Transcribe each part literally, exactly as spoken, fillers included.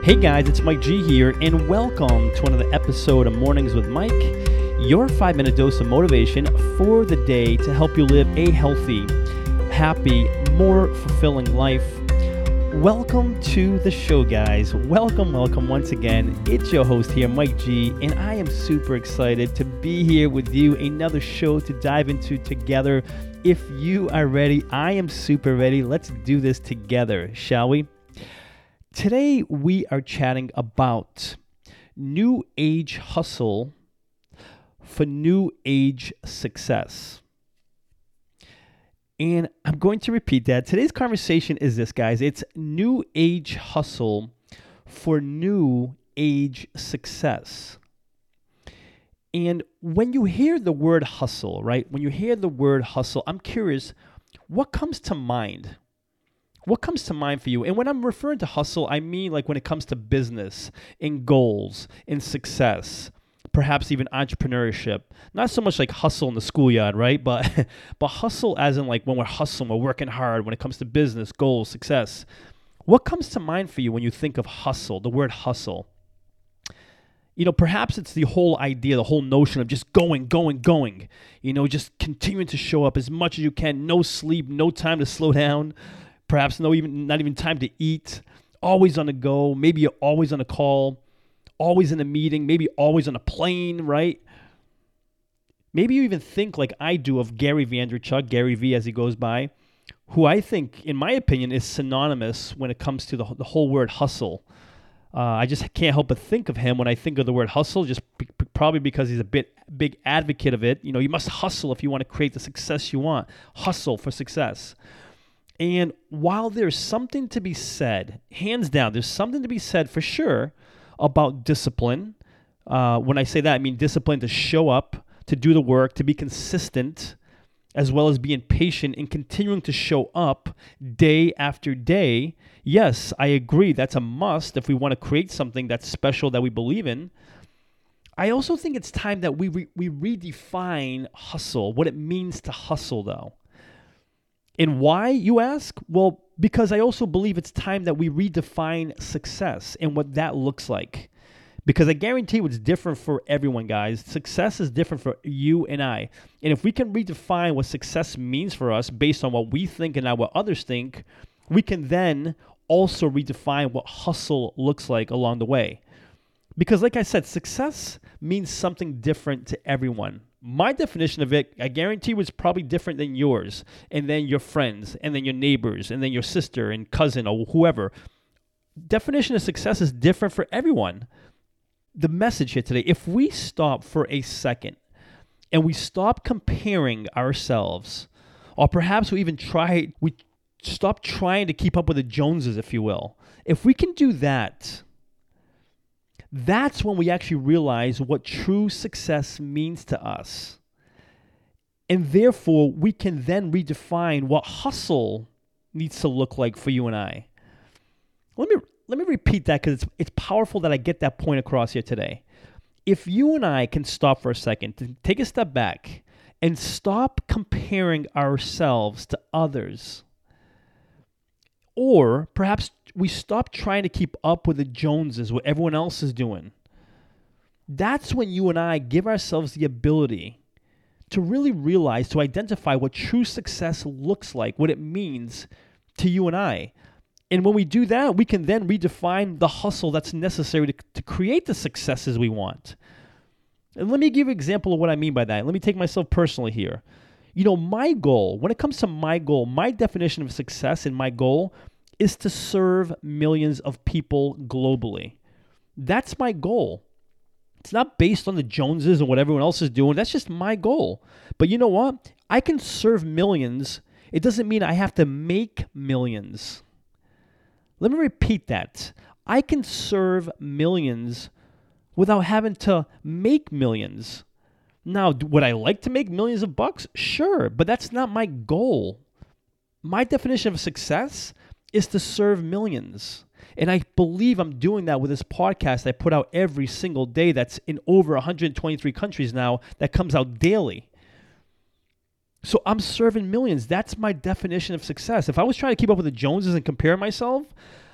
Hey guys, it's Mike G here, and welcome to another episode of Mornings with Mike, your five-minute dose of motivation for the day to help you live a healthy, happy, more fulfilling life. Welcome to the show, guys. Welcome, welcome once again. It's your host here, Mike G, and I am super excited to be here with you. Another show to dive into together. If you are ready, I am super ready. Let's do this together, shall we? Today, we are chatting about new age hustle for new age success. And I'm going to repeat that. Today's conversation is this, guys. It's new age hustle for new age success. And when you hear the word hustle, right? When you hear the word hustle, I'm curious, what comes to mind? What comes to mind for you? And when I'm referring to hustle, I mean like when it comes to business and goals and success, perhaps even entrepreneurship. Not so much like hustle in the schoolyard, right? But but hustle as in like when we're hustling, we're working hard when it comes to business, goals, success. What comes to mind for you when you think of hustle, the word hustle? You know, perhaps it's the whole idea, the whole notion of just going, going, going. You know, just continuing to show up as much as you can. No sleep, no time to slow down. Perhaps no even not even time to eat, always on the go, maybe you're always on a call, always in a meeting, maybe always on a plane, right? Maybe you even think like I do of Gary Vaynerchuk, Gary V as he goes by, who I think, in my opinion, is synonymous when it comes to the, the whole word hustle. Uh, I just can't help but think of him when I think of the word hustle, just p- p- probably because he's a bit big advocate of it. You know, you must hustle if you want to create the success you want. Hustle for success. And while there's something to be said, hands down, there's something to be said for sure about discipline. Uh, when I say that, I mean discipline to show up, to do the work, to be consistent, as well as being patient and continuing to show up day after day. Yes, I agree. That's a must if we want to create something that's special that we believe in. I also think it's time that we re- we redefine hustle, what it means to hustle, though. And why, you ask? Well, because I also believe it's time that we redefine success and what that looks like. Because I guarantee it's different for everyone, guys. Success is different for you and I. And if we can redefine what success means for us based on what we think and not what others think, we can then also redefine what hustle looks like along the way. Because like I said, success means something different to everyone. My definition of it, I guarantee, was probably different than yours, and then your friends, and then your neighbors, and then your sister and cousin or whoever. Definition of success is different for everyone. The message here today, if we stop for a second and we stop comparing ourselves, or perhaps we even try, we stop trying to keep up with the Joneses, if you will. If we can do that, that's when we actually realize what true success means to us. And therefore, we can then redefine what hustle needs to look like for you and I. Let me let me repeat that because it's, it's powerful that I get that point across here today. If you and I can stop for a second, take a step back, and stop comparing ourselves to others, or perhaps we stop trying to keep up with the Joneses, what everyone else is doing. That's when you and I give ourselves the ability to really realize, to identify what true success looks like, what it means to you and I. And when we do that, we can then redefine the hustle that's necessary to, to create the successes we want. And let me give you an example of what I mean by that. Let me take myself personally here. You know, my goal, when it comes to my goal, my definition of success and my goal is to serve millions of people globally. That's my goal. It's not based on the Joneses and what everyone else is doing. That's just my goal. But you know what? I can serve millions. It doesn't mean I have to make millions. Let me repeat that. I can serve millions without having to make millions. Now, would I like to make millions of bucks? Sure, but that's not my goal. My definition of success is to serve millions. And I believe I'm doing that with this podcast I put out every single day that's in over one hundred twenty-three countries now, that comes out daily. So I'm serving millions. That's my definition of success. If I was trying to keep up with the Joneses and compare myself,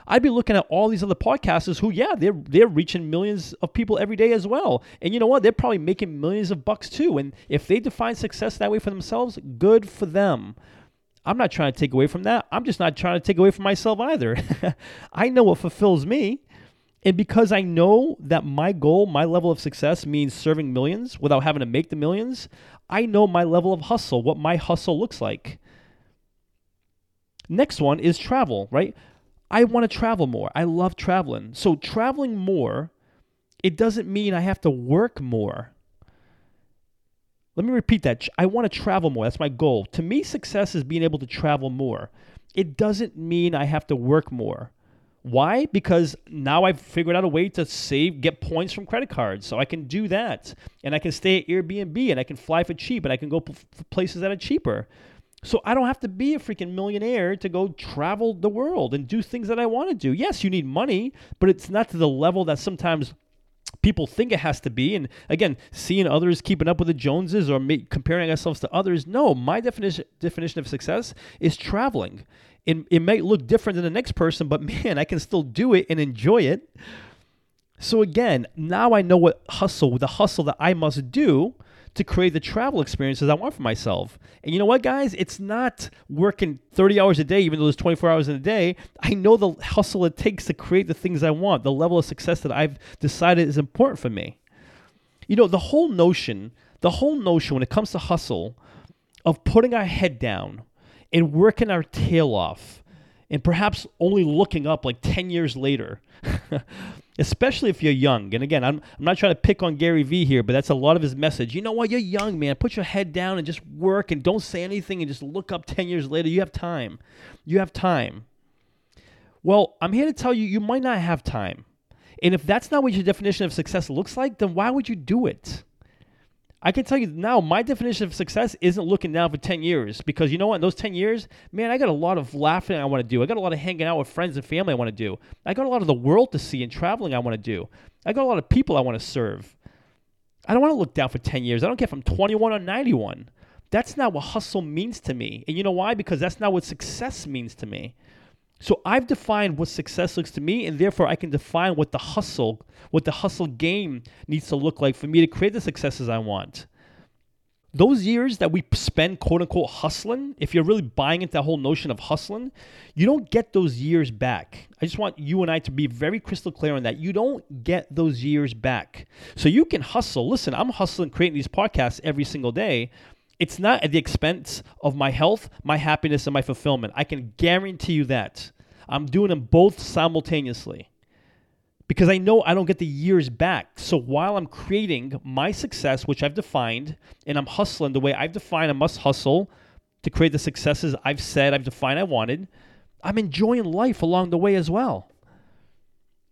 I'd be looking at all these other podcasters who, yeah, they're they're reaching millions of people every day as well. And you know what? They're probably making millions of bucks too. And if they define success that way for themselves, good for them. I'm not trying to take away from that. I'm just not trying to take away from myself either. I know what fulfills me. And because I know that my goal, my level of success means serving millions without having to make the millions, I know my level of hustle, what my hustle looks like. Next one is travel, right? I want to travel more. I love traveling. So traveling more, it doesn't mean I have to work more. Let me repeat that. I want to travel more. That's my goal. To me, success is being able to travel more. It doesn't mean I have to work more. Why? Because now I've figured out a way to save, get points from credit cards. So I can do that. And I can stay at Airbnb and I can fly for cheap and I can go p- places that are cheaper. So I don't have to be a freaking millionaire to go travel the world and do things that I want to do. Yes, you need money, but it's not to the level that sometimes people think it has to be. And again, seeing others, keeping up with the Joneses or ma- comparing ourselves to others. No, my definition definition of success is traveling. It, it may look different than the next person, but man, I can still do it and enjoy it. So again, now I know what hustle, the hustle that I must do to create the travel experiences I want for myself. And you know what, guys? It's not working thirty hours a day, even though there's twenty-four hours in a day. I know the hustle it takes to create the things I want, the level of success that I've decided is important for me. You know, the whole notion, the whole notion when it comes to hustle of putting our head down and working our tail off and perhaps only looking up like ten years later, especially if you're young. And again, I'm I'm not trying to pick on Gary Vee here, but that's a lot of his message. You know what? You're young, man. Put your head down and just work and don't say anything and just look up ten years later. You have time. You have time. Well, I'm here to tell you, you might not have time. And if that's not what your definition of success looks like, then why would you do it? I can tell you now, my definition of success isn't looking down for ten years because you know what? In those ten years, man, I got a lot of laughing I want to do. I got a lot of hanging out with friends and family I want to do. I got a lot of the world to see and traveling I want to do. I got a lot of people I want to serve. I don't want to look down for ten years. I don't care if I'm twenty-one or ninety-one. That's not what hustle means to me. And you know why? Because that's not what success means to me. So I've defined what success looks to me, and therefore I can define what the hustle, what the hustle game needs to look like for me to create the successes I want. Those years that we spend, quote unquote, hustling, if you're really buying into that whole notion of hustling, you don't get those years back. I just want you and I to be very crystal clear on that. You don't get those years back. So you can hustle. Listen, I'm hustling, creating these podcasts every single day. It's not at the expense of my health, my happiness, and my fulfillment. I can guarantee you that. I'm doing them both simultaneously because I know I don't get the years back. So while I'm creating my success, which I've defined, and I'm hustling the way I've defined I must hustle to create the successes I've said I've defined I wanted, I'm enjoying life along the way as well.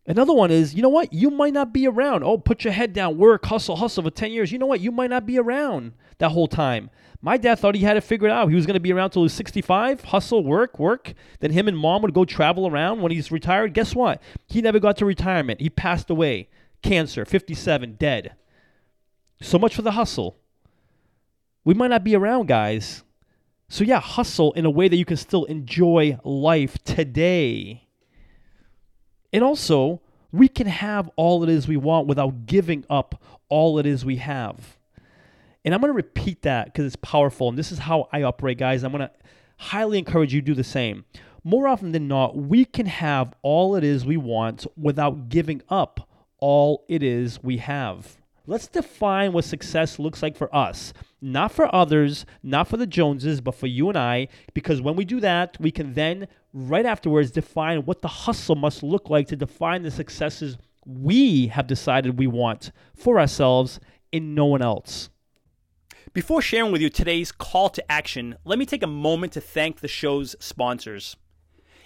Another one is, you know what? You might not be around. Oh, put your head down, work, hustle, hustle for ten years. You know what? You might not be around that whole time. My dad thought he had it figured out. He was going to be around till he was sixty-five, hustle, work, work. Then him and mom would go travel around when he's retired. Guess what? He never got to retirement. He passed away. Cancer, fifty-seven, dead. So much for the hustle. We might not be around, guys. So yeah, hustle in a way that you can still enjoy life today. And also, we can have all it is we want without giving up all it is we have. And I'm going to repeat that because it's powerful. And this is how I operate, guys. I'm going to highly encourage you to do the same. More often than not, we can have all it is we want without giving up all it is we have. Let's define what success looks like for us. Not for others, not for the Joneses, but for you and I. Because when we do that, we can then, right afterwards, define what the hustle must look like to define the successes we have decided we want for ourselves and no one else. Before sharing with you today's call to action, let me take a moment to thank the show's sponsors.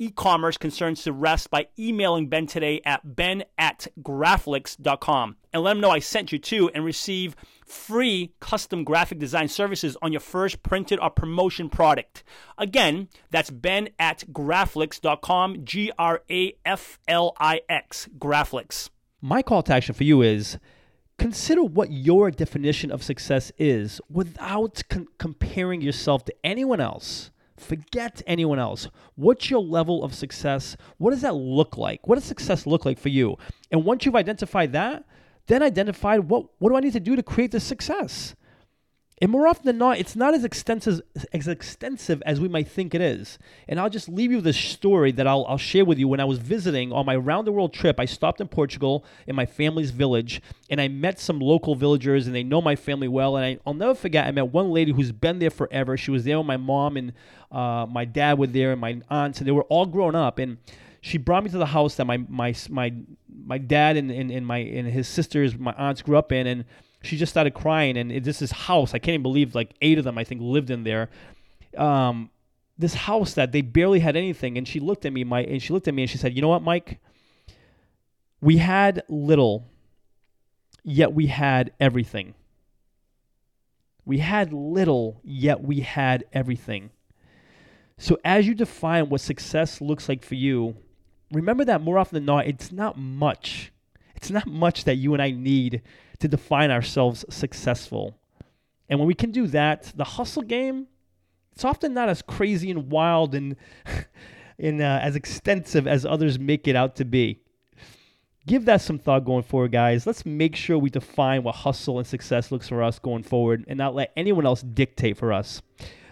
e-commerce concerns to rest by emailing Ben today at ben at graflix dot com and let him know I sent you to and receive free custom graphic design services on your first printed or promotion product. Again, that's ben at graflix dot com, G R A F L I X, Graflix. My call to action for you is consider what your definition of success is without con- comparing yourself to anyone else. Forget anyone else. What's your level of success? What does that look like? What does success look like for you? And once you've identified that, then identify what, what do I need to do to create this success? And more often than not, it's not as extensive as extensive as we might think it is. And I'll just leave you with this story that I'll, I'll share with you. When I was visiting on my round-the-world trip, I stopped in Portugal in my family's village, and I met some local villagers, and they know my family well. And I, I'll never forget, I met one lady who's been there forever. She was there when my mom and uh, my dad were there and my aunts, and they were all grown up. And she brought me to the house that my my my, my dad and, and, and, my, and his sisters, my aunts, grew up in, and she just started crying, and it, this is house. I can't even believe like eight of them, I think, lived in there. Um, this house that they barely had anything, and she looked at me, my, and she looked at me, and she said, "You know what, Mike? We had little, yet we had everything. We had little, yet we had everything." So as you define what success looks like for you, remember that more often than not, it's not much. It's not much that you and I need to define ourselves successful. And when we can do that, the hustle game, it's often not as crazy and wild and, and uh, as extensive as others make it out to be. Give that some thought going forward, guys. Let's make sure we define what hustle and success looks for us going forward and not let anyone else dictate for us.